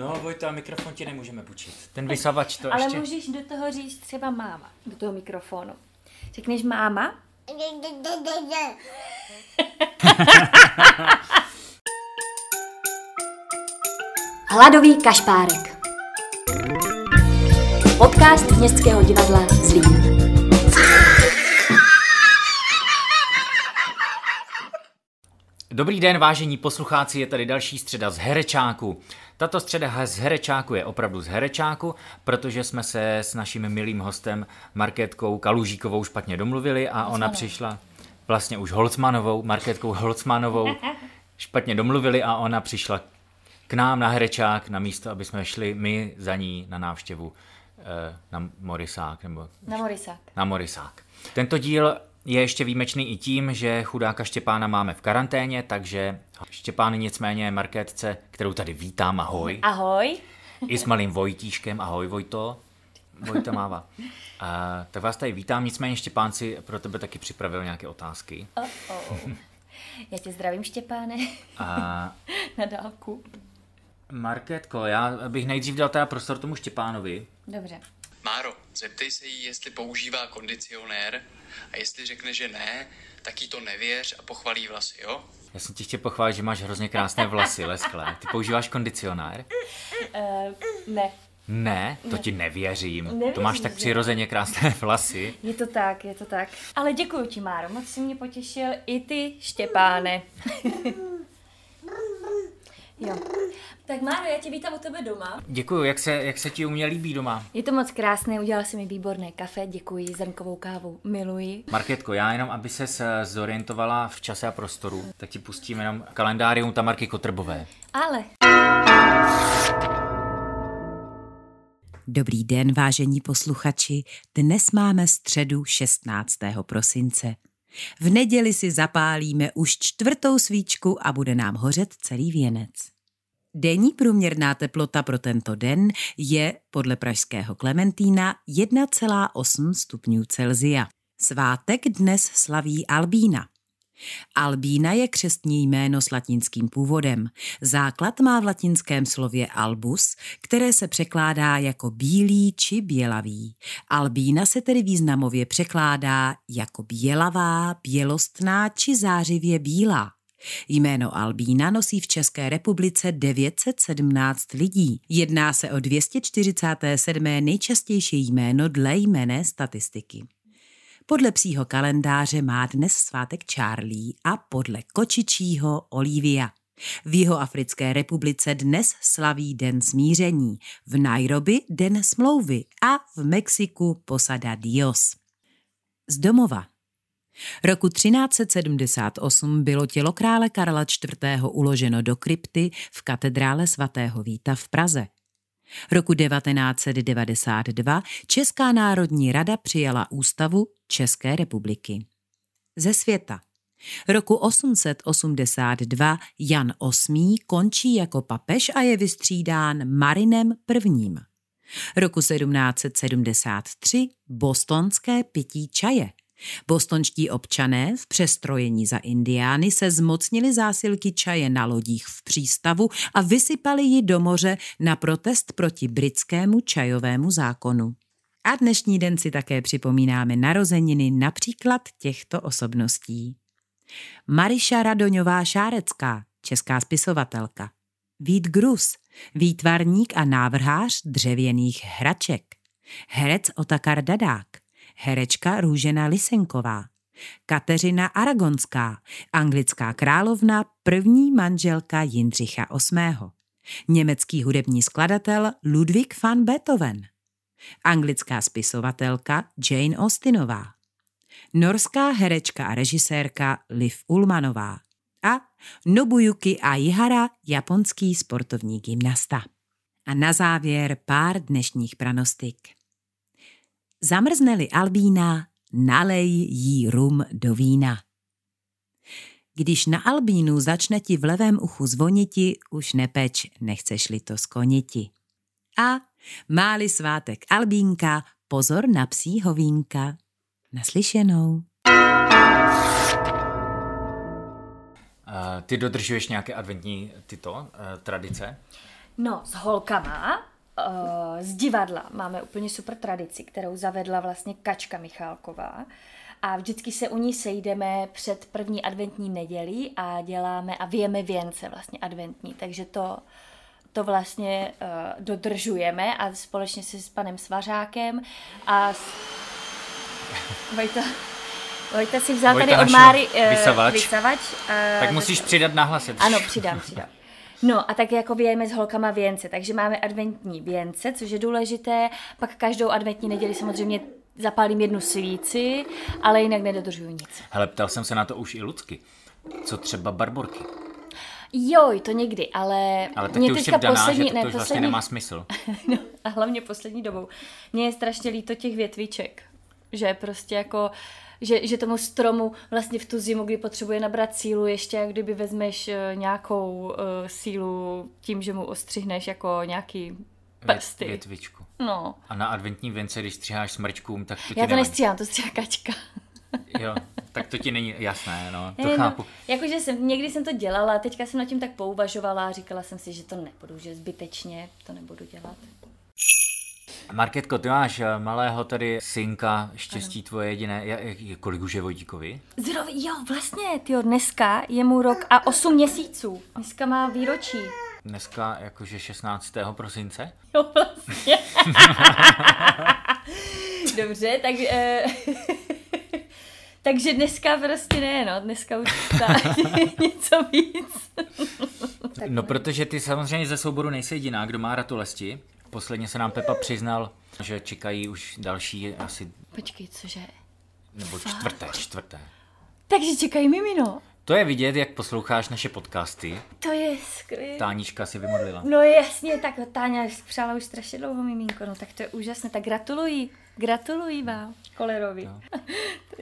No, Vojta, mikrofon ti nemůžeme půjčit. Ten vysavač to ale ještě... Ale můžeš do toho říct třeba máma, do toho mikrofonu. Řekneš máma? Hladový kašpárek. Podcast Městského divadla Zlín. Dobrý den, vážení poslucháci, je tady další středa z Herečáku. Tato středa z Herečáku je opravdu z Herečáku, protože jsme se s naším milým hostem Markétkou Kalužíkovou špatně domluvili a ona přišla vlastně už Holzmanovou, Markétkou Holzmanovou špatně domluvili a ona přišla k nám na Herečák, na místo, aby jsme šli my za ní na návštěvu na Morisák. Na Morisák. Tento díl je ještě výjimečný i tím, že chudáka Štěpána máme v karanténě, takže Štěpán nicméně Markétce, kterou tady vítám, ahoj. Ahoj. I s malým Vojtíškem, ahoj Vojto. Vojta Máva. Tak vás tady vítám, nicméně Štěpán si pro tebe taky připravil nějaké otázky. Já tě zdravím, Štěpáne. Na dálku. Markétko, já bych nejdřív dal teda prostor tomu Štěpánovi. Dobře. Máro, zeptej se jí, jestli používá kondicionér a jestli řekne, že ne, tak jí to nevěř a pochvalí vlasy, jo? Já jsem ti chtěl pochválit, že máš hrozně krásné vlasy, lesklé. Ty používáš kondicionér? Ne. Ne? To ti nevěřím. Nevěřím, to máš tak přirozeně krásné vlasy. Je to tak. Ale děkuju ti, Máro, moc jsi mě potěšil i ty, Štěpáne. Jo. Tak Máro, já tě vítám u tebe doma. Děkuju, jak se ti u mě líbí doma? Je to moc krásné, udělala si mi výborné kafe, děkuji, zrnkovou kávu, miluji. Markétko, já jenom, aby ses zorientovala v čase a prostoru, tak ti pustím jenom kalendárium Tamarky Kotrbové. Ale... Dobrý den, vážení posluchači, dnes máme středu 16. prosince. V neděli si zapálíme už 4. svíčku a bude nám hořet celý věnec. Denní průměrná teplota pro tento den je podle pražského Klementína 1,8 stupňů Celsia. Svátek dnes slaví Albína. Albína je křestní jméno s latinským původem. Základ má v latinském slově albus, které se překládá jako bílý či bělavý. Albína se tedy významově překládá jako bělavá, bělostná či zářivě bílá. Jméno Albína nosí v České republice 917 lidí. Jedná se o 247. nejčastější jméno dle jmenné statistiky. Podle psího kalendáře má dnes svátek Charlie a podle kočičího Olivia. V Jihoafrické republice dnes slaví Den smíření, v Nairobi Den smlouvy a v Mexiku Posada Dios. Z domova. Roku 1378 bylo tělo krále Karla IV. Uloženo do krypty v katedrále svatého Víta v Praze. Roku 1992 Česká národní rada přijala ústavu České republiky. Ze světa. Roku 882 Jan VIII končí jako papež a je vystřídán Marinem I. Roku 1773 bostonské pití čaje. Bostonští občané v přestrojení za indiány se zmocnili zásilky čaje na lodích v přístavu a vysypali ji do moře na protest proti britskému čajovému zákonu. A dnešní den si také připomínáme narozeniny například těchto osobností. Mariša Radoňová Šárecká, česká spisovatelka. Vít Grus, výtvarník a návrhář dřevěných hraček. Herec Otakar Dadák. Herečka Růžena Lisenková, Kateřina Aragonská, anglická královna, první manželka Jindřicha VIII., německý hudební skladatel Ludwig van Beethoven, anglická spisovatelka Jane Austenová, norská herečka a režisérka Liv Ullmanová a Nobuyuki Aihara, japonský sportovní gymnasta. A na závěr pár dnešních pranostik. Zamrzne-li Albína, nalej jí rum do vína. Když na Albínu začne ti v levém uchu zvoniti, už nepeč, nechceš-li to skoniti. A má-li svátek Albínka, pozor na psího vínka. Naslyšenou. Ty dodržuješ nějaké adventní tradice? No, s holkama z divadla máme úplně super tradici, kterou zavedla vlastně Kačka Michálková. A vždycky se u ní sejdeme před první adventní nedělí a děláme a vijeme věnce vlastně adventní. Takže to vlastně dodržujeme a společně se s panem Svařákem a s... Vojta si vzal tady od Máry vysavač. Tak musíš přidat nahlas. Ano, přidám. No a tak jako vějeme s holkama věnce, takže máme adventní věnce, což je důležité. Pak každou adventní neděli samozřejmě zapálím jednu svíci, ale jinak nedodržuju nic. Hele, ptal jsem se na to už i Lucky. Co třeba barborky? Joj, to někdy, ale tak mě teďka vdaná, poslední... Ale to už vlastně nemá smysl. No, a hlavně poslední dobou. Mně je strašně líto těch větviček, že prostě jako... Že tomu stromu vlastně v tu zimu, kdy potřebuje nabrat sílu, ještě jak kdyby vezmeš nějakou sílu tím, že mu ostřihneš jako nějaký prsty. Větvičku. No. A na adventní věnce, když stříháš smrčkům, tak to ti... Já to nestříhám, to stříhá Kačka. Jo, tak to ti není jasné, no, to chápu. No, jakože někdy jsem to dělala, teďka jsem nad tím tak pouvažovala, říkala jsem si, že to nebudu, že zbytečně to nebudu dělat. Markétko, ty máš malého tady synka, štěstí tvoje jediné, kolik už je Vojtíkovi? Jo, vlastně, tyjo, dneska je mu rok a 8 měsíců, dneska má výročí. Dneska jakože 16. prosince? Jo, vlastně. Dobře, tak... Takže dneska prostě ne, no, dneska už něco víc. No, protože ty samozřejmě ze souboru nejsi jediná, kdo má ratolesti. Posledně se nám Pepa přiznal, že čekají už další asi... Počkej, cože? Nebo čtvrté. Takže čekají mimino. To je vidět, jak posloucháš naše podcasty. To je skvělé. Tánička si vymodlila. No jasně, tak Táňa přála už strašně dlouho miminko, no tak to je úžasné. Tak gratuluji vám, Kolerovi. No.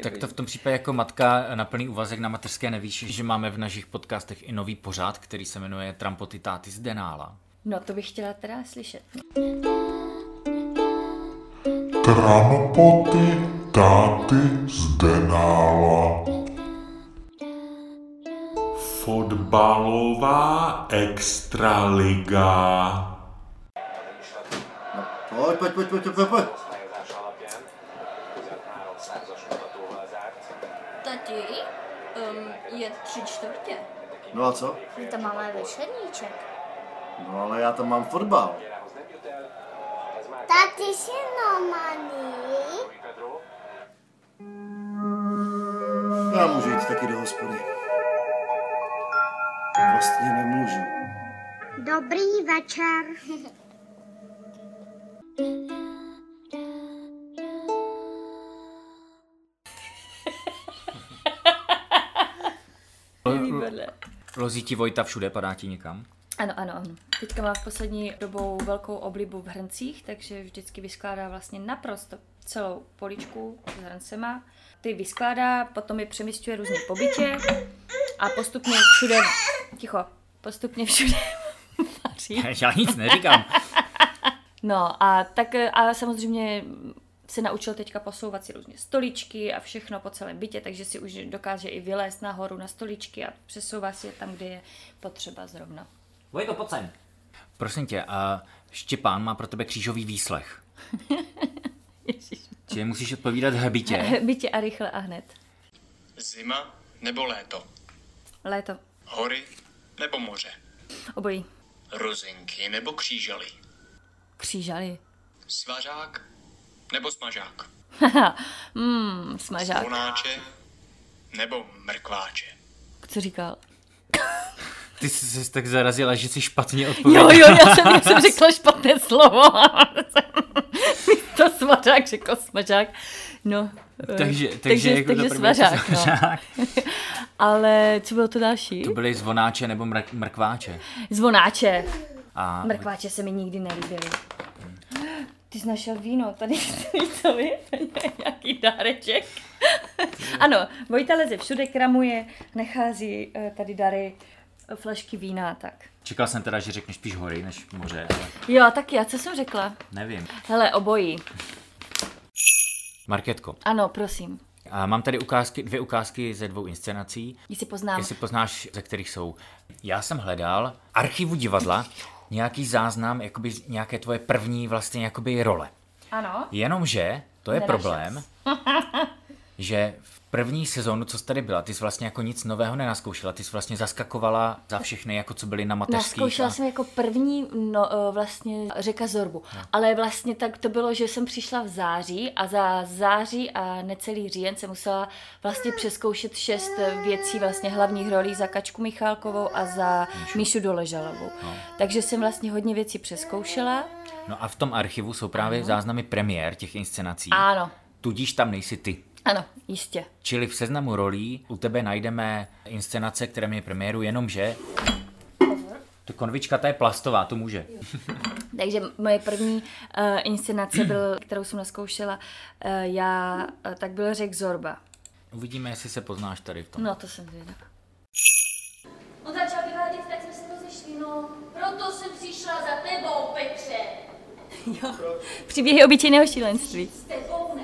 Tak to v tom případě jako matka na plný úvazek na mateřské nevíš, že máme v našich podcastech i nový pořad, který se jmenuje Trampoty táty z Denála. No to bych chtěla teda slyšet. Trampoty táty z Denála. Fotbalová extraliga. No, pojď. Tati, je 3/4. No a co? My tam máme večerníček. No ale já tam mám fotbal. Tati, jsi normální? Já můžu jít taky do hospody. Vlastně nemůžu. Dobrý večer. Lozí ti Vojta všude, padá ti někam? Ano. Teďka má v poslední dobou velkou oblibu v hrncích, takže vždycky vyskládá vlastně naprosto celou poličku s hrncema. Ty vyskládá, potom je přemísťuje různě po bytě a postupně všude vaří. Já nic neříkám. No a tak a samozřejmě se naučil teďka posouvat si různě stoličky a všechno po celém bytě, takže si už dokáže i vylézt nahoru na stoličky a přesouvá si je tam, kde je potřeba zrovna. Vojto, pojď sem. Prosím tě, a Štěpán má pro tebe křížový výslech. Čili musíš odpovídat hbitě. Hbitě a rychle a hned. Zima nebo léto? Léto. Hory nebo moře? Obojí. Rozinky nebo křížaly? Křížaly. Svařák nebo smažák? Smažák. Slunáče nebo mrkváče? Co říkal? Ty jsi tak zarazila, že jsi špatně odpověděla. Jo, já jsem řekla špatné slovo. To smažák řekl smažák. No, takže smažák. No. Ale co bylo to další? To byly zvonáče nebo mrkváče. Zvonáče. A... Mrkváče se mi nikdy nelíbily. Ty jsi našel víno, tady je nějaký dáreček. Ano, Vojta leze všude, kramuje, nachází tady dary, flašky vína, tak. Čekal jsem teda, že řekneš spíš hory než moře. Ale... Jo, tak já, co jsem řekla? Nevím. Hele, obojí. Markétko. Ano, prosím. A mám tady dvě ukázky ze 2 inscenací. Jestli poznáš, ze kterých jsou. Já jsem hledal archivu divadla nějaký záznam, jakoby nějaké tvoje první vlastně jakoby role. Ano. Jenomže to je problém, že v první sezónu, co jsi tady byla, ty jsi vlastně jako nic nového nenazkoušela, ty jsi vlastně zaskakovala za všechny, jako co byly na mateřských. Nazkoušela jsem jako první vlastně Řeka Zorbu, no. Ale vlastně tak to bylo, že jsem přišla v září a za září a necelý říjen jsem musela vlastně přeskoušet 6 věcí vlastně hlavních rolí za Kačku Michálkovou a za Míšu Doležalovou. No. Takže jsem vlastně hodně věcí přeskoušela. No a v tom archivu jsou právě záznamy premiér těch inscenací. Ano. Tudíž tam nejsi ty. Ano, jistě. Čili v seznamu rolí u tebe najdeme inscenace, které měly premiéru, jenomže ta konvička, ta je plastová, to může. Takže moje první inscenace, kterou jsem naskoušela tak byl Řek Zorba. Uvidíme, jestli se poznáš tady v tom. No, to jsem zvědavá. On začal vyvádět, tak jsme se rozešli, no, proto jsem přišla za tebou, Petře. Jo, příběhy obyčejného šílenství. S tebou ne.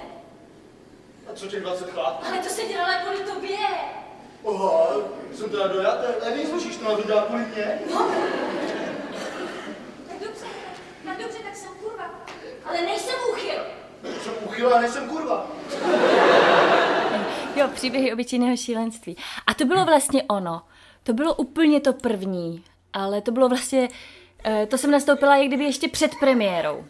A co těch 20 chlapů? Ale to se dělalo kvůli tobě. Oha, jsem teda dojaté. A nejslušíš to na to dělat kvůli mě? No. Tak dobře, tak jsem kurva. Ale nejsem úchyl. Jsem úchyl a nejsem kurva. Jo, příběhy obyčejného šílenství. A to bylo vlastně ono. To bylo úplně to první. Ale to bylo vlastně... To jsem nastoupila jak kdyby ještě před premiérou.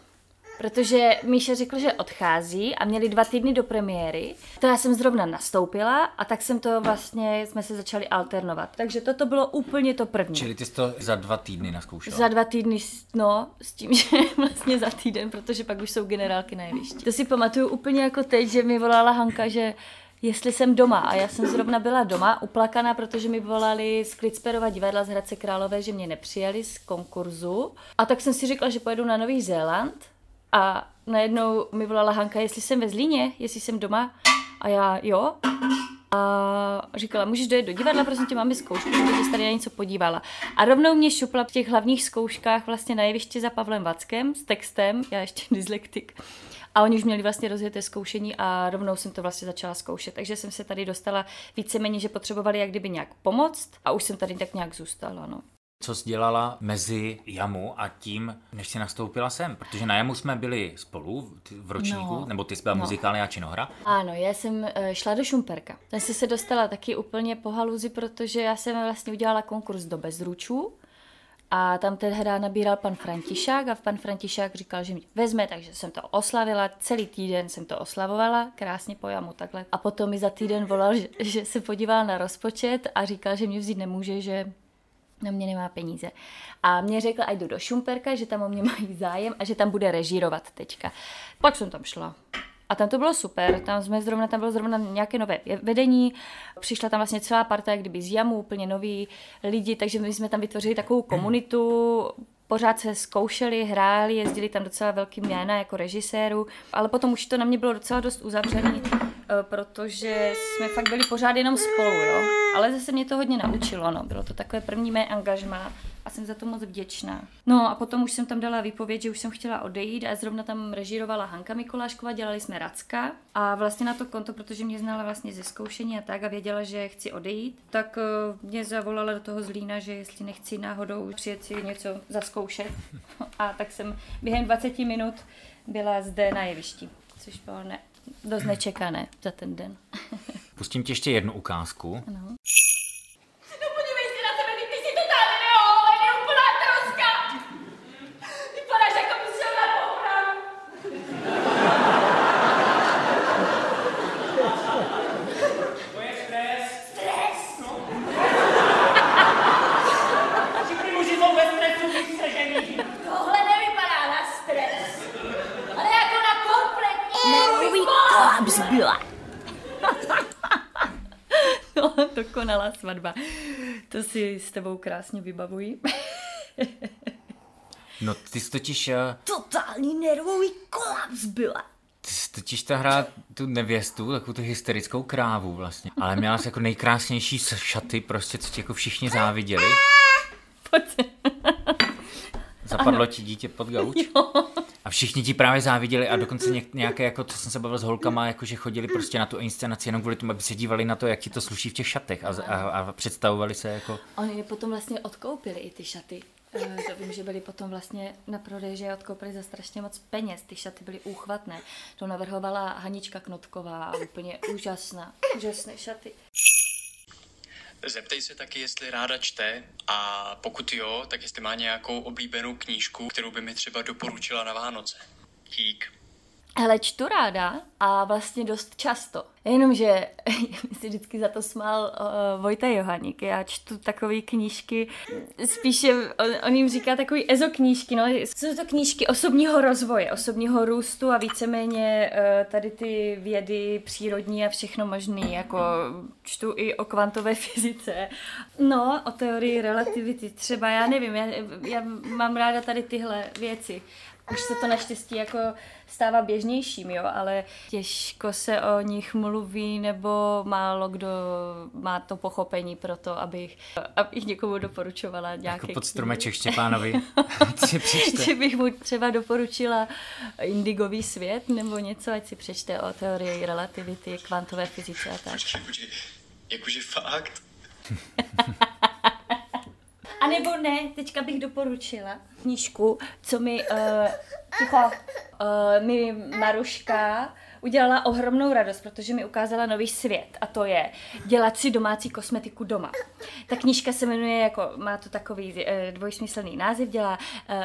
Protože Míša řekl, že odchází a měli 2 týdny do premiéry. To já jsem zrovna nastoupila a tak jsem to vlastně, jsme se začali alternovat. Takže toto bylo úplně to první. Čili ty jsi to za 2 týdny naskoušela? Za 2 týdny, no, s tím, že vlastně za týden, protože pak už jsou generálky na jevišti. To si pamatuju úplně jako teď, že mi volala Hanka, že jestli jsem doma. A já jsem zrovna byla doma, uplakaná, protože mi volali z Klitsperova divadla z Hradce Králové, že mě nepřijali z konkurzu. A tak jsem si řekla, že pojedu na Nový Zéland. A najednou mi volala Hanka, jestli jsem ve Zlíně, jestli jsem doma. A já, jo. A říkala, můžeš dojet do divadla, prosím tě, máme zkoušku, protože jsi tady na něco podívala. A rovnou mě šupla v těch hlavních zkouškách vlastně na jeviště za Pavlem Vackem s textem, já ještě dyslektik. A oni už měli vlastně rozjeté zkoušení a rovnou jsem to vlastně začala zkoušet. Takže jsem se tady dostala víceméně, že potřebovali jak kdyby nějak pomoct a už jsem tady tak nějak zůstala, no. Co jsi dělala mezi Jamu a tím, než jsi nastoupila sem? Protože na Jamu jsme byli spolu v ročníku, nebo ty jsi byla muzikál, já činohra. Ano, já jsem šla do Šumperka. Tam jsem se dostala taky úplně po haluzi, protože já jsem vlastně udělala konkurs do Bezručů a tam tehdy nabíral pan Františák a pan Františák říkal, že mě vezme, takže jsem to oslavila, celý týden jsem to oslavovala, krásně po Jamu takhle. A potom mi za týden volal, že se podíval na rozpočet a říkal, že mě vzít nemůže, že na mě nemá peníze. A mě řekla, ať jdu do Šumperka, že tam o mě mají zájem a že tam bude režírovat teďka. Pak jsem tam šla. A tam to bylo super. Tam bylo zrovna nějaké nové vedení. Přišla tam vlastně celá parta, jak kdyby z Jamu, úplně noví lidi, takže my jsme tam vytvořili takovou komunitu. Pořád se zkoušeli, hráli, jezdili tam docela velký jména jako režiséru, ale potom už to na mě bylo docela dost uzavřený, protože jsme fakt byli pořád jenom spolu, jo. Ale zase mě to hodně naučilo, no. Bylo to takové první mé angažmá a jsem za to moc vděčná. No a potom už jsem tam dala výpověď, že už jsem chtěla odejít a zrovna tam režírovala Hanka Mikulášková, dělali jsme Racka a vlastně na to konto, protože mě znala vlastně ze zkoušení a tak a věděla, že chci odejít, tak mě zavolala do toho Zlína, že jestli nechci náhodou přijet si něco zazkoušet. A tak jsem během 20 minut byla zde na jevišti, což bylo dost nečekané za ten den. Pustím ti ještě jednu ukázku. Ano. Dokonalá svatba. To si s tebou krásně vybavují. No ty jsi totiž... Totální nervový kolaps byla. Ty jsi totiž ta hra tu nevěstu, takovou tu hysterickou krávu vlastně. Ale měla jsi jako nejkrásnější šaty, prostě co ti jako všichni záviděli. Pojď. Zapadlo ti dítě pod gauč? Jo. A všichni ti právě záviděli a dokonce nějaké, jako co jsem se bavil s holkama, jakože chodili prostě na tu inscenaci jenom kvůli tomu, aby se dívali na to, jak ti to sluší v těch šatech a představovali se jako... Oni je potom vlastně odkoupili i ty šaty. To vím, že byly potom vlastně na prodej, že je odkoupili za strašně moc peněz, ty šaty byly úchvatné. To navrhovala Hanička Knotková a úplně úžasné šaty. Zeptej se taky, jestli ráda čte, a pokud jo, tak jestli má nějakou oblíbenou knížku, kterou by mi třeba doporučila na Vánoce. Dík. Hele, čtu ráda a vlastně dost často. Jenomže mi si vždycky za to smál Vojta Johaník. Já čtu takové knížky, spíše on jim říká takový ezoknížky, no, jsou to knížky osobního rozvoje, osobního růstu a víceméně tady ty vědy přírodní a všechno možný, jako čtu i o kvantové fyzice, no, o teorii relativity třeba, já nevím, já mám ráda tady tyhle věci. Už se to naštěstí jako stává běžnějším, jo, ale těžko se o nich mluví nebo málo kdo má to pochopení pro to, abych někomu doporučovala nějaké knihy. Jako pod stromeček Štěpánovi. Že bych mu třeba doporučila Indigový svět nebo něco, ať si přečte o teorii relativity, kvantové fyzice a tak. Jakože fakt? A nebo ne, teďka bych doporučila knížku, co mi mi Maruška udělala ohromnou radost, protože mi ukázala nový svět, a to je dělat si domácí kosmetiku doma. Ta knížka se jmenuje, jako má to takový dvojsmyslný název,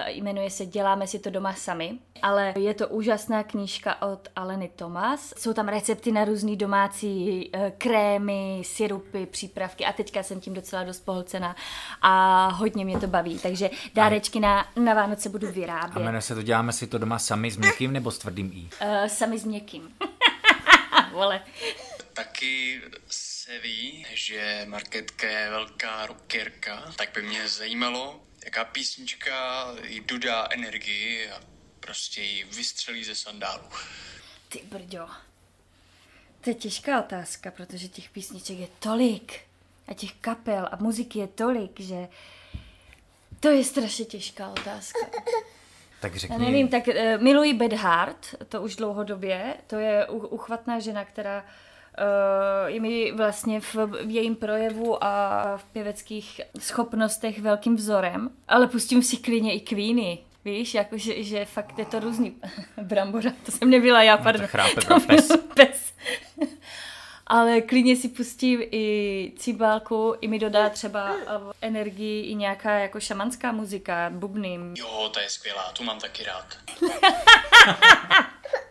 jmenuje se Děláme si to doma sami, ale je to úžasná knížka od Aleny Thomas. Jsou tam recepty na různé domácí krémy, sirupy, přípravky, a teďka jsem tím docela dost pohlcena a hodně mě to baví, takže dárečky na Vánoce budu vyrábět. A jmenuje se to Děláme si to doma sami s měkkým nebo s tvrdým i? Sami s měkkým. Vole. Taky se ví, že Markétka je velká rockerka, tak by mě zajímalo, jaká písnička jí dodá energii a prostě ji vystřelí ze sandálu. Ty brďo, to je těžká otázka, protože těch písniček je tolik a těch kapel a muziky je tolik, že to je strašně těžká otázka. Tak řekni. Já nevím, tak miluji Bad Heart, to už dlouhodobě, to je uchvatná žena, která je mi vlastně v jejím projevu a v pěveckých schopnostech velkým vzorem, ale pustím si klidně i Queeny, víš, jako, že fakt je to různý brambora, to jsem nebyla já, pardon, to byl pes. Ale klidně si pustím i cibálku, i mi dodá třeba energii i nějaká jako šamanská muzika, bubny. Jo, ta je skvělá, tu mám taky rád.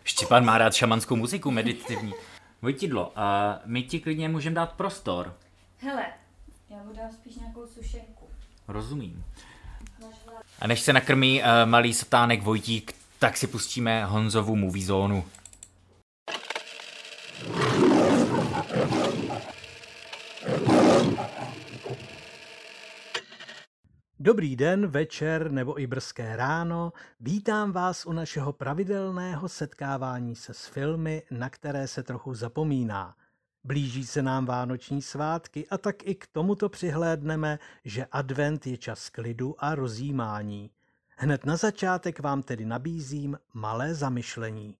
Štěpán má rád šamanskou muziku, meditativní. Vojtidlo, a my ti klidně můžeme dát prostor. Hele, já mu dám spíš nějakou sušenku. Rozumím. A než se nakrmí malý satánek Vojtík, tak si pustíme Honzovu movie zónu. Dobrý den, večer nebo i brzké ráno. Vítám vás u našeho pravidelného setkávání se s filmy, na které se trochu zapomíná. Blíží se nám vánoční svátky, a tak i k tomuto přihlédneme, že advent je čas klidu a rozjímání. Hned na začátek vám tedy nabízím malé zamyšlení.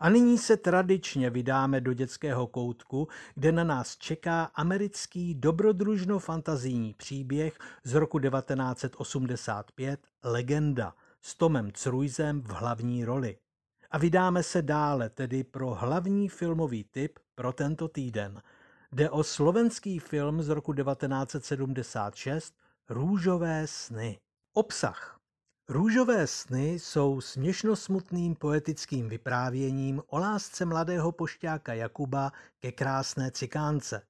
A nyní se tradičně vydáme do dětského koutku, kde na nás čeká americký dobrodružno-fantazijní příběh z roku 1985 Legenda s Tomem Cruisem v hlavní roli. A vydáme se dále, tedy pro hlavní filmový tip pro tento týden. Jde o slovenský film z roku 1976 Růžové sny. Obsah. Růžové sny jsou směšno-smutným poetickým vyprávěním o lásce mladého pošťáka Jakuba ke krásné cikánce.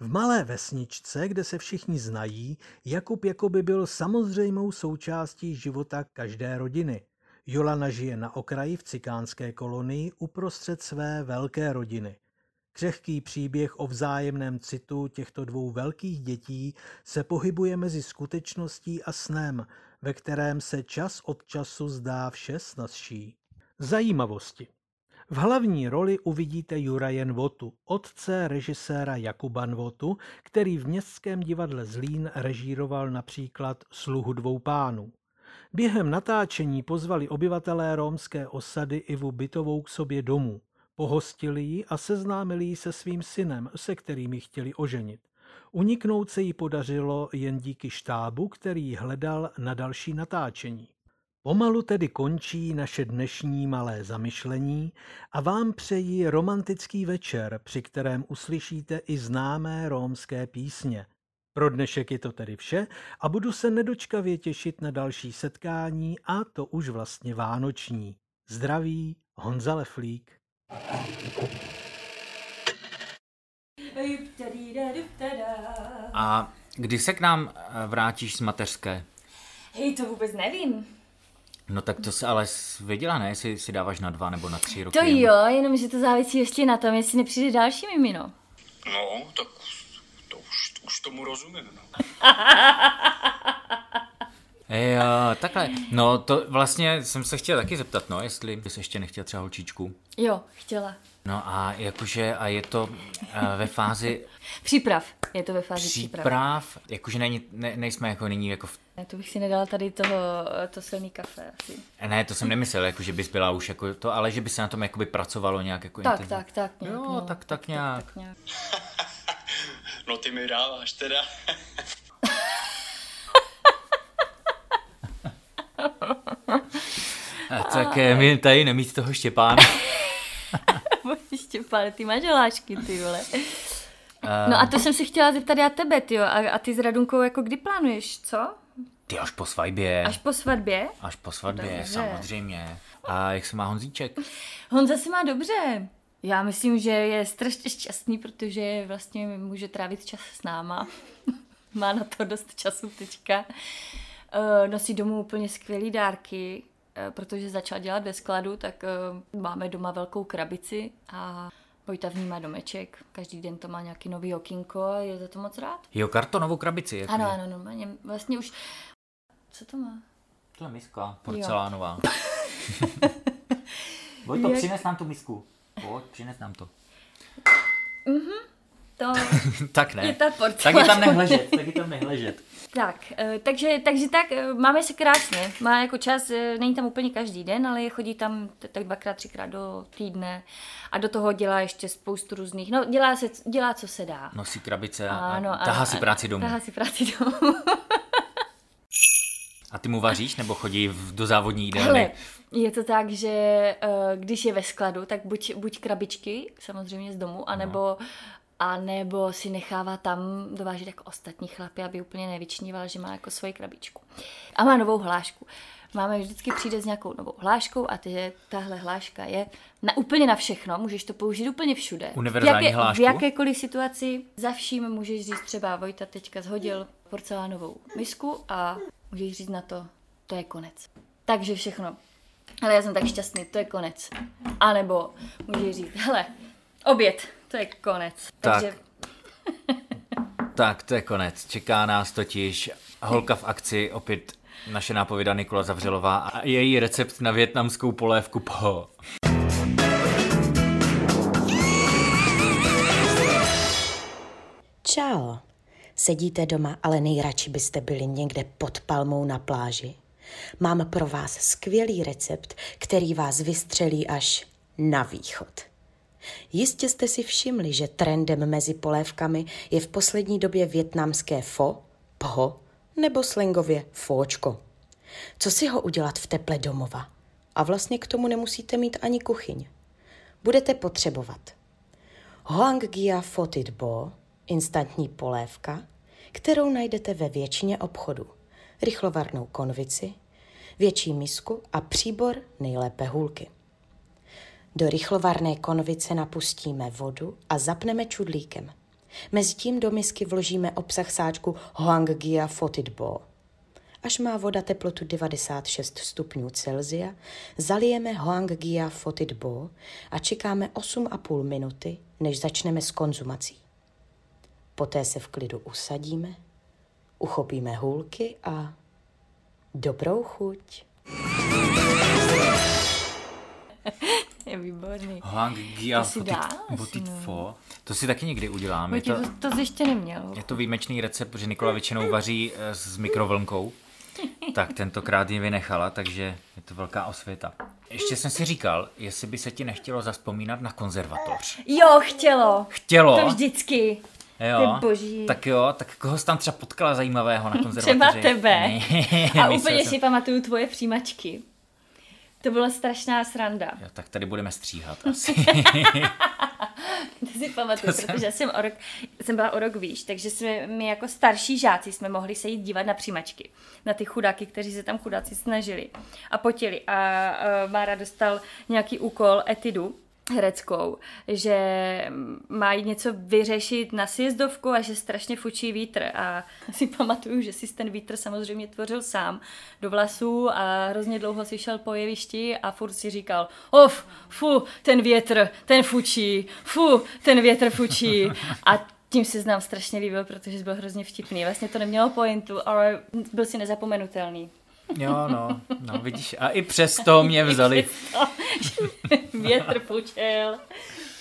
V malé vesničce, kde se všichni znají, Jakub jakoby byl samozřejmou součástí života každé rodiny. Jolana žije na okraji v cikánské kolonii uprostřed své velké rodiny. Křehký příběh o vzájemném citu těchto dvou velkých dětí se pohybuje mezi skutečností a snem, ve kterém se čas od času zdá vše snazší. Zajímavosti. V hlavní roli uvidíte Juraje Nvotu, otce režiséra Jakuba Nvotu, který v Městském divadle Zlín režíroval například Sluhu dvou pánů. Během natáčení pozvali obyvatelé rómské osady Ivu Bytovou k sobě domů. Pohostili ji a seznámili ji se svým synem, se kterými chtěli oženit. Uniknout se jí podařilo jen díky štábu, který hledal na další natáčení. Pomalu tedy končí naše dnešní malé zamyšlení a vám přeji romantický večer, při kterém uslyšíte i známé rómské písně. Pro dnešek je to tedy vše a budu se nedočkavě těšit na další setkání, a to už vlastně vánoční. Zdraví, Honza Leflík. A kdy se k nám vrátíš z mateřské? Hej, to vůbec nevím. No tak to se ale věděla, ne? Jestli si dáváš na 2 nebo na 3 roky. To jo, jenomže to závisí ještě na tom, jestli nepřijde další mimino. No, tak to už tomu rozumím. No. Jo, takhle. No to vlastně jsem se chtěla taky zeptat, no, jestli bys ještě nechtěla třeba holčičku. Jo, chtěla. No a jakože, a je to ve fázi... Příprav. Je to ve fázi příprav. Jakože nejsme jako nyní jako... To bych si nedala tady to silný kafe asi. Ne, to jsem nemyslel, jakože bys byla už jako to, ale že by se na tom jakoby pracovalo nějak jako... Tak nějak. No ty mi dáváš teda. A tak mi tady nemít toho Štěpána. Štěpáne, ty máš hlášky, ty vole. No a to jsem se chtěla zeptat já tebe, tyjo. A ty s Radunkou jako kdy plánuješ, co? Ty až po svatbě. Až po svatbě? Až po svatbě, samozřejmě. A jak se má Honzíček? Honza se má dobře. Já myslím, že je strašně šťastný, protože vlastně může trávit čas s náma. Má na to dost času teďka. Nosí domů úplně skvělý dárky, protože začal dělat ve skladu, tak máme doma velkou krabici a Vojta vnímá domeček. Každý den to má nějaký nový okýnko a je za to moc rád. Jo, kartonovou krabici. Jak ano, ano, normálně. Vlastně už... Co to má? To je miska porcelánová. Vojto, přines nám tu misku. Pojď, přines nám to. To tak ne. Je ta porcelánová. Tak je tam nehležet, Tak, takže máme se krásně, má jako čas, není tam úplně každý den, ale chodí tam tak 2x, 3x do týdne a do toho dělá ještě spoustu různých, no dělá co se dá. Nosí krabice a tahá si práci domů. A ty mu vaříš, nebo chodí do závodní jídelny? Je to tak, že když je ve skladu, tak buď krabičky, samozřejmě z domu, anebo... A nebo si nechává tam dovážet jako ostatní chlapy, aby úplně nevyčníval, že má jako svoji krabičku. A má novou hlášku. Máme vždycky přijde s nějakou novou hláškou a tahle hláška je úplně na všechno, můžeš to použít úplně všude. Univerzální hlášku? V jakékoliv situaci, za vším můžeš říct třeba Vojta teďka zhodil porcelánovou misku a můžeš říct na to je konec. Takže všechno. Hele, já jsem tak šťastný, to je konec. A nebo můžeš říct, hele, oběd. To je konec. Takže... Tak, to je konec. Čeká nás totiž holka v akci, opět naše nápověda Nikola Zavřelová a její recept na vietnamskou polévku po. Čau. Sedíte doma, ale nejradši byste byli někde pod palmou na pláži. Mám pro vás skvělý recept, který vás vystřelí až na východ. Jistě jste si všimli, že trendem mezi polévkami je v poslední době vietnamské pho, pho nebo slangově fóčko. Co si ho udělat v teple domova? A vlastně k tomu nemusíte mít ani kuchyň. Budete potřebovat Hoang Gia Pho Thịt Bò, instantní polévka, kterou najdete ve většině obchodů, rychlovarnou konvici, větší misku a příbor, nejlépe hůlky. Do rychlovarné konvice napustíme vodu a zapneme čudlíkem. Mezitím do misky vložíme obsah sáčku Hoang Gia Pho Thịt Bò. Až má voda teplotu 96 stupňů Celsia, zalijeme Hoang Gia Pho Thịt Bò a čekáme 8,5 minuty, než začneme s konzumací. Poté se v klidu usadíme, uchopíme hůlky a dobrou chuť. Je výborný. Hoang Gia Pho Thịt Bò. To si taky někdy uděláme. Je to ještě neměl. Je to výjimečný recept, protože Nikola většinou vaří s mikrovlnkou. Tak tentokrát ji vynechala, takže je to velká osvěta. Ještě jsem si říkal, jestli by se ti nechtělo zazpomínat na konzervatoř. Jo, chtělo. To vždycky. Jo, boží. Tak jo, tak koho jsi tam třeba potkala zajímavého na konzervatoři? Třeba tebe. A úplně si pamatuju tvoje přijímačky. To byla strašná sranda. Jo, tak tady budeme stříhat asi. To si pamatuju, to protože jsem byla o rok výš, takže jsme, my jako starší žáci jsme mohli se jít dívat na přijímačky. Na ty chudáky, kteří se tam chudáci snažili a potili. A Mára dostal nějaký úkol etidu hereckou, že mají něco vyřešit na sjezdovku a že strašně fučí vítr. A si pamatuju, že si ten vítr samozřejmě tvořil sám do vlasů a hrozně dlouho si šel po jevišti a furt si říkal ten větr, ten fučí, ten větr fučí. A tím se nám strašně líbil, protože byl hrozně vtipný. Vlastně to nemělo pointu, ale byl si nezapomenutelný. Jo, no, vidíš, a i přesto mě vzali. Větr pučel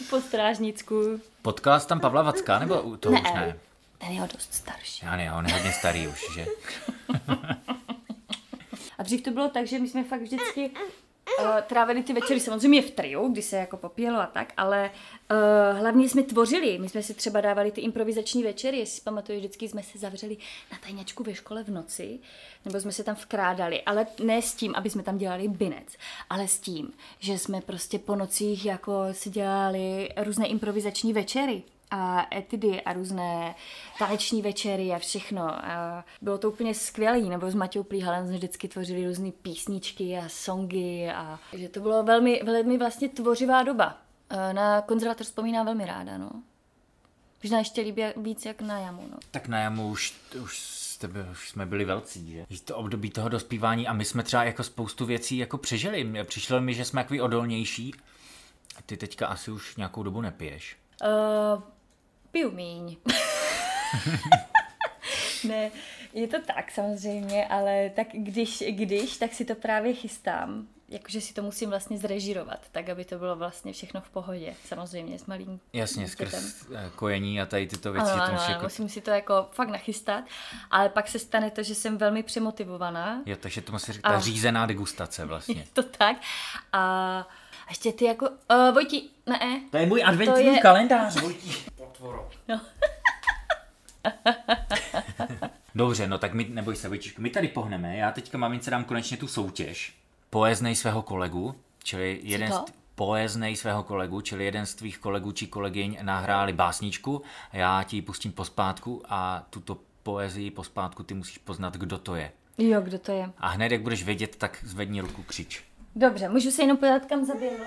po strážnicku. Potkala jsi tam Pavla Vacka, nebo to ne, už ne? Ten je dost starší. On je hodně starý už, že? A dřív to bylo tak, že my jsme fakt vždycky trávili ty večery samozřejmě v triu, kdy se jako popíjelo a tak, ale hlavně jsme tvořili. My jsme si třeba dávali ty improvizační večery, jestli si pamatuju, vždycky jsme se zavřeli na tajňačku ve škole v noci, nebo jsme se tam vkrádali, ale ne s tím, aby jsme tam dělali binec, ale s tím, že jsme prostě po nocích jako si dělali různé improvizační večery a etidy a různé taneční večery a všechno. A bylo to úplně skvělý, nebo s Maťou Plíhalem jsme vždycky tvořili různé písničky a songy. A že to bylo velmi, velmi vlastně tvořivá doba. Na konzervatoř vzpomínám velmi ráda, no. Možná ještě líbí víc jak na jamu, no. Tak na jamu už jsme byli velcí, že? To období toho dospívání a my jsme třeba jako spoustu věcí jako přežili. Přišlo mi, že jsme takový odolnější. A ty teďka asi už nějakou dobu nepiješ. Piju míň. Ne, je to tak samozřejmě, ale tak když, tak si to právě chystám. Jakože si to musím vlastně zrežírovat, tak aby to bylo vlastně všechno v pohodě. Samozřejmě s malým dítětem. Skrz kojení a tady tyto věci. Ano, musím si to jako fakt nachystat, ale pak se stane to, že jsem velmi přemotivovaná. Jo, takže to musí říkat řízená degustace vlastně. Je to tak. A ještě ty jako... Vojti, ne. To je můj adventní kalendář, Vojti. Potvoro. No. Dobře, no tak neboj se, Vojtičku, my tady pohneme. Já teďka mamince dám konečně tu soutěž. Poeznej svého kolegu, čili jeden z tvých kolegů či kolegyň nahráli básničku. Já ti ji pustím pospátku a tuto poezii pospátku ty musíš poznat, kdo to je. Jo, kdo to je. A hned, jak budeš vědět, tak zvedni ruku, křič. Dobře, můžu se jenom podat, kam zaběhlo?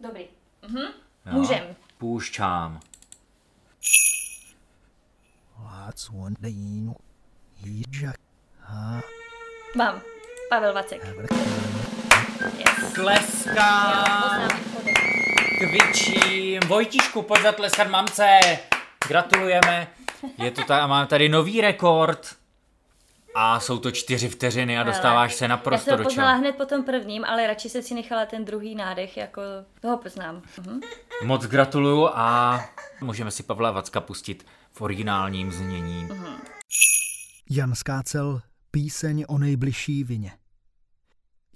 Dobrý. Můžem. Půjšťám. Mám. Pavel Vacek. Yes. Tleskám. Kvičím. Vojtišku, pojď zatleskat mamce. Gratulujeme. Je to tak a mám tady nový rekord. A jsou to 4 vteřiny a dostáváš se naprosto do čela. Já jsem ho poznala hned po tom prvním, ale radši jsem si nechala ten druhý nádech, jako toho poznám. Moc gratuluju a můžeme si Pavla Vacka pustit v originálním znění. Jan Skácel, Píseň o nejbližší vině.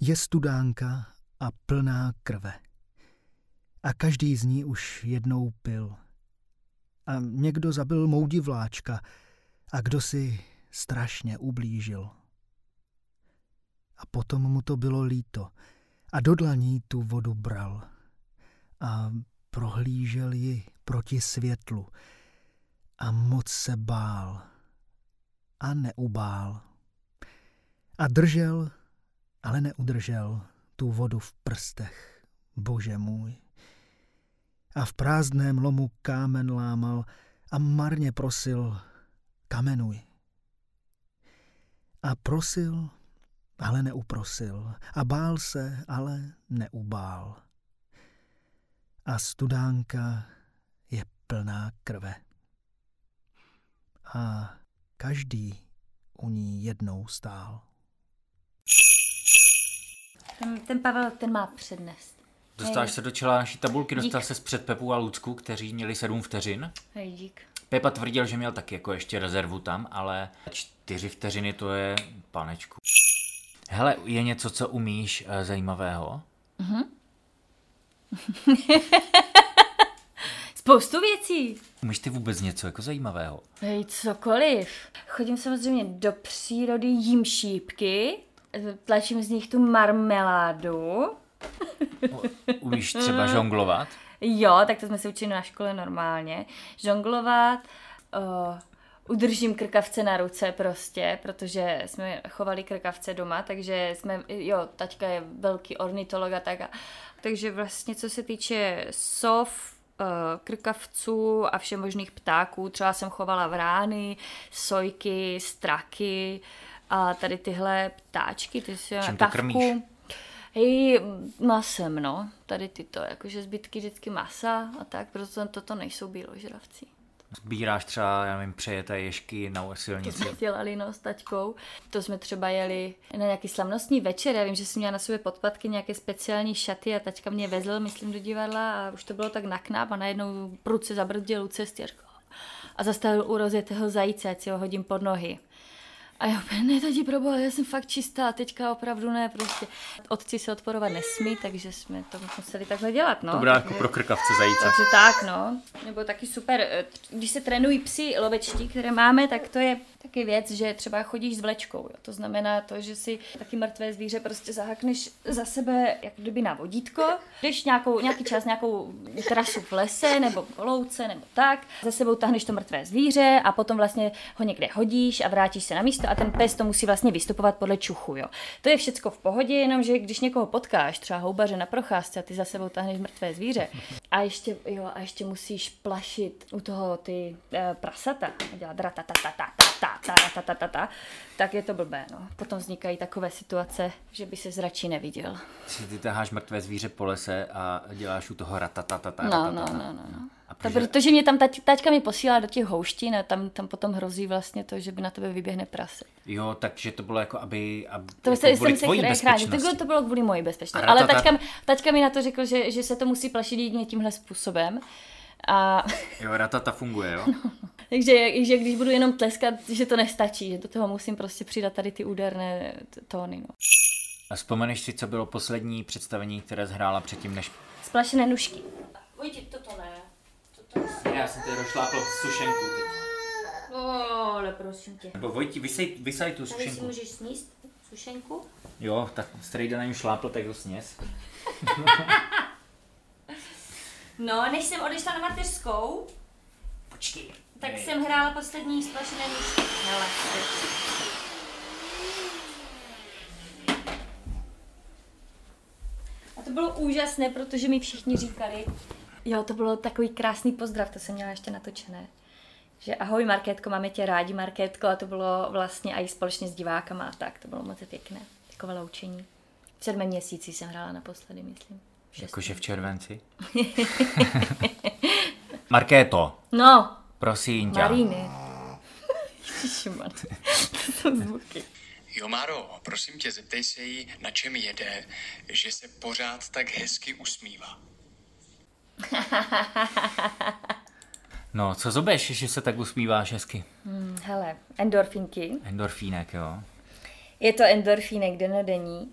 Je studánka a plná krve. A každý z ní už jednou pil. A někdo zabil mou divláčka a kdo si strašně ublížil. A potom mu to bylo líto a do dlaní tu vodu bral a prohlížel ji proti světlu a moc se bál a neubál a držel, ale neudržel tu vodu v prstech, bože můj. A v prázdném lomu kámen lámal a marně prosil, kamenuj. A prosil, ale neuprosil. A bál se, ale neubál. A studánka je plná krve. A každý u ní jednou stál. Ten Pavel, ten má přednést. Dostáš se do čela naší tabulky, dostal se před Pepu a Lucku, kteří měli 7 vteřin. Dík. Pepa tvrdil, že měl taky jako ještě rezervu tam, ale 4 vteřiny to je panečku. Hele, je něco, co umíš zajímavého? Spoustu věcí. Umíš ty vůbec něco jako zajímavého? Hej, cokoliv. Chodím samozřejmě do přírody, jím šípky, tlačím z nich tu marmeládu. Umíš třeba žonglovat? Jo, tak to jsme si učili na škole normálně. Žonglovat, udržím krkavce na ruce prostě, protože jsme chovali krkavce doma, takže jsme, jo, taťka je velký ornitolog a tak. Takže vlastně co se týče sov, krkavců a všemožných ptáků, třeba jsem chovala vrány, sojky, straky a tady tyhle ptáčky, ty si čím to krmíš? Hej, masem, no. Tady tyto, jakože zbytky vždycky masa a tak, protože toto nejsou bíložravci. Sbíráš třeba, já nevím, přejeté ježky na silnici. To jsme dělali, no, s taťkou. To jsme třeba jeli na nějaký slavnostní večer, já vím, že jsem měla na sobě podpatky nějaké speciální šaty a taťka mě vezl, myslím, do divadla a už to bylo tak na knáp a najednou prudce zabrzdil u cesty a zastavil u rozjetého zajíce, ať si ho hodím pod nohy. A já opět, ne, tati, proboha, já jsem fakt čistá, teďka opravdu ne, prostě. Otci se odporovat nesmí, takže jsme to museli takhle dělat, no. To bude jako pro krkavce zajíce. Takže tak, no. Nebo taky super, když se trénují psi lovečtí, které máme, tak to je taky věc, že třeba chodíš s vlečkou, jo. To znamená to, že si taky mrtvé zvíře prostě zahakneš za sebe, jak kdyby na vodítko. Jdeš nějaký čas, nějakou trasu v lese, nebo v louce, nebo tak. Za sebou tahneš to mrtvé zvíře a potom vlastně ho někde hodíš a vrátíš se na místo. A ten pes to musí vlastně vystupovat podle čuchu, jo. To je všecko v pohodě, jenomže když někoho potkáš, třeba houbaře na procházce a ty za sebou táhneš mrtvé zvíře a ještě, jo, a ještě musíš plašit u toho ty prasata a dělat ratatatatatatatatatatata, tak je to blbé, no. Potom vznikají takové situace, že by se zračí neviděl. Ty taháš mrtvé zvíře po lese a děláš u toho ratatatatata. No. Protože mě tam taťka mi posílá do těch houštin a tam potom hrozí vlastně to, že by na tebe vyběhne prase. Jo, takže to bylo jako, aby to byly tvojí bezpečnosti. To bylo kvůli mojí bezpečnosti. Ale taťka mi na to řekl, že se to musí plašit jedině tímhle způsobem. A... Jo, ratata funguje, jo? No. Takže když budu jenom tleskat, že to nestačí, že do toho musím prostě přidat tady ty úderné tóny. No. A vzpomeneš si, co bylo poslední představení, které zhrála předtím než... Splašené nůžky. Ujdi, toto ne. Já jsem tady rošlápl sušenku teď. No, ale prosím tě. Nebo Vojti, vysaj tu sušenku. Tady si můžeš sníst sušenku? Jo, tak strejda na ní šlápl, tak to sněz. No, než jsem odešla na mateřskou, počkej, tak jsem hrála poslední splašené nůžky. Hele, a to bylo úžasné, protože mi všichni říkali, jo, to bylo takový krásný pozdrav, to jsem měla ještě natočené. Že ahoj Markétko, máme tě rádi Markétko, a to bylo vlastně i společně s divákama a tak, to bylo moc pěkné, takové loučení. V 7. měsíci jsem hrála naposledy, myslím. Jakože v červenci? Markéto. No. Prosím tě. Maríny. Ježišmar, to jsou zvuky. Jo, Máro, prosím tě, zeptej se jí, na čem jede, že se pořád tak hezky usmívá. No, co zobeš, že se tak usmíváš hezky? Hele, endorfinky. Endorfínek, jo. Je to endorfínek denodenní.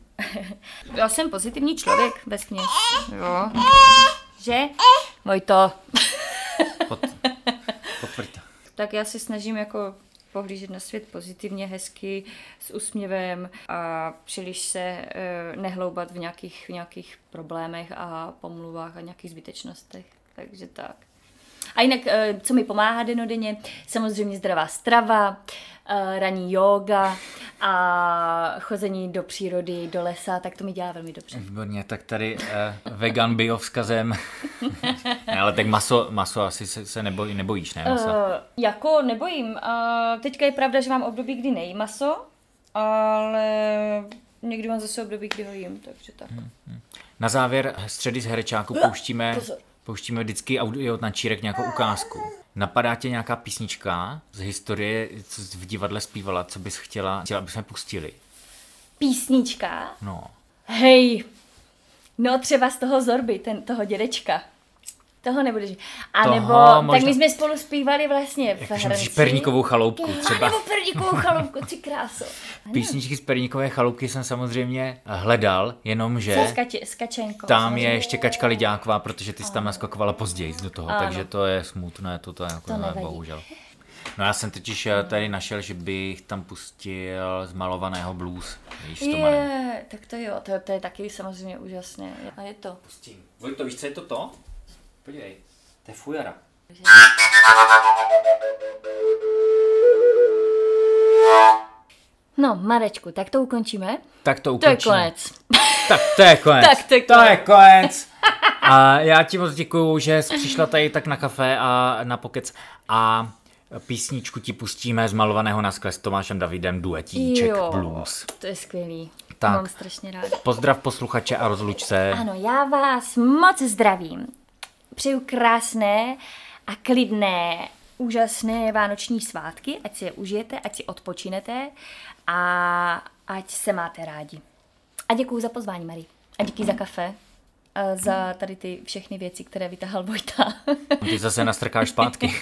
Já jsem pozitivní člověk, vesměs. Jo. Že? Vojto. Potvrď to. Tak já se snažím jako pohlížet na svět pozitivně, hezky, s úsměvem a příliš se nehloubat v nějakých problémech a pomluvách a nějakých zbytečnostech. Takže tak. A jinak, co mi pomáhá denodenně, samozřejmě zdravá strava, ranní jóga a chození do přírody, do lesa, tak to mi dělá velmi dobře. Výborně, tak tady vegan bio vzkazem. Ne, ale tak maso asi se nebojíš, ne? Jako nebojím. Teďka je pravda, že mám období, kdy nejím maso, ale někdy mám zase období, kdy ho jím, takže tak. Na závěr středy z herečáku pouštíme vždycky audio na čírek nějakou ukázku. Napadá tě nějaká písnička z historie, co jsi v divadle zpívala, co bys chtěla, aby jsme pustili? Písnička? No. Hej, no třeba z toho Zorby, toho dědečka. Toho nebudeš. A toho, nebo, možná. Tak my jsme spolu zpívali vlastně v Hradci. Perníkovou chaloupku třeba. Nebo Perníkovou chaloupku, ty kráso. Písničky z Perníkové chaloupky jsem samozřejmě hledal, jenomže Skačenko, tam samozřejmě. Je ještě Kačka Liďáková, protože ty jsi tam naskakovala později do toho, ano. Takže to je smutné, to jako bohužel. No já jsem totiž tady našel, že bych tam pustil Zmalovaného blues. Víš, je, tak to jo, to je taky samozřejmě úžasné. A je to. Pustím. Vojto, víš, co je to? Podívej, to je fujara. No, Marečku, tak to ukončíme. Tak to ukončíme. To je konec. Tak to je konec. To je konec. A já ti moc děkuju, že jsi přišla tady tak na kafe a na pokec a... Písničku ti pustíme z Malovaného naskle s Tomášem Davidem, duetíček blues. To je skvělý, tak, mám strašně ráda. Pozdrav posluchače a rozluč se. Ano, já vás moc zdravím. Přeju krásné a klidné, úžasné vánoční svátky, ať si je užijete, ať si odpočinete a ať se máte rádi. A děkuju za pozvání, Marie. A díky za kafe. Za tady ty všechny věci, které vytahal Vojta. Ty zase nastrkáš zpátky.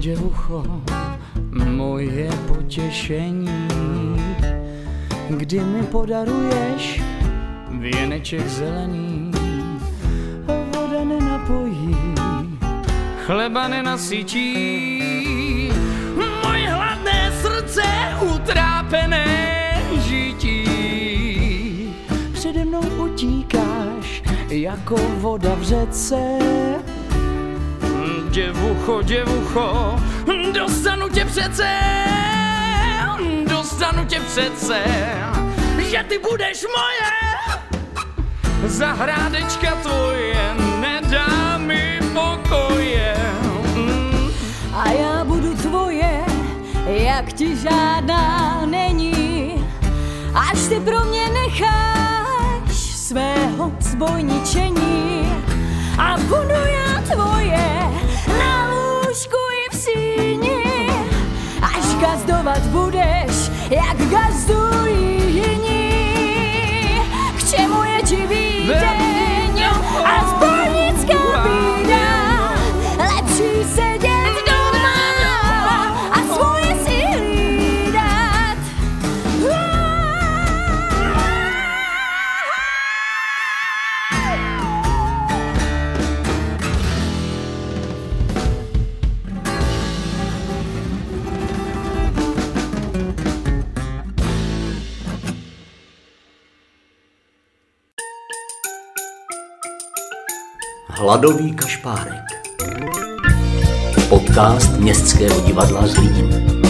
Děvucho, moje potěšení, kdy mi podaruješ věneček zelený. Voda nenapojí, chleba nenasyčí, moje hladné srdce utrápené žití. Přede mnou utíkáš jako voda v řece. Děvucho, děvucho, dostanu tě přece, že ty budeš moje, zahrádečka tvoje, nedá mi pokoje. A já budu tvoje, jak ti žádná není, až ty pro mě necháš svého zbojničení. A budu já tvoje, na lůžku i v síni, až gazdovat budeš, jak gazdují jiní. K čemu je ti Vídeň a zbojnická bída, lepší sedět doma a svoje si hlídat. Hladový kašpárek. Podcast Městského divadla Zlín.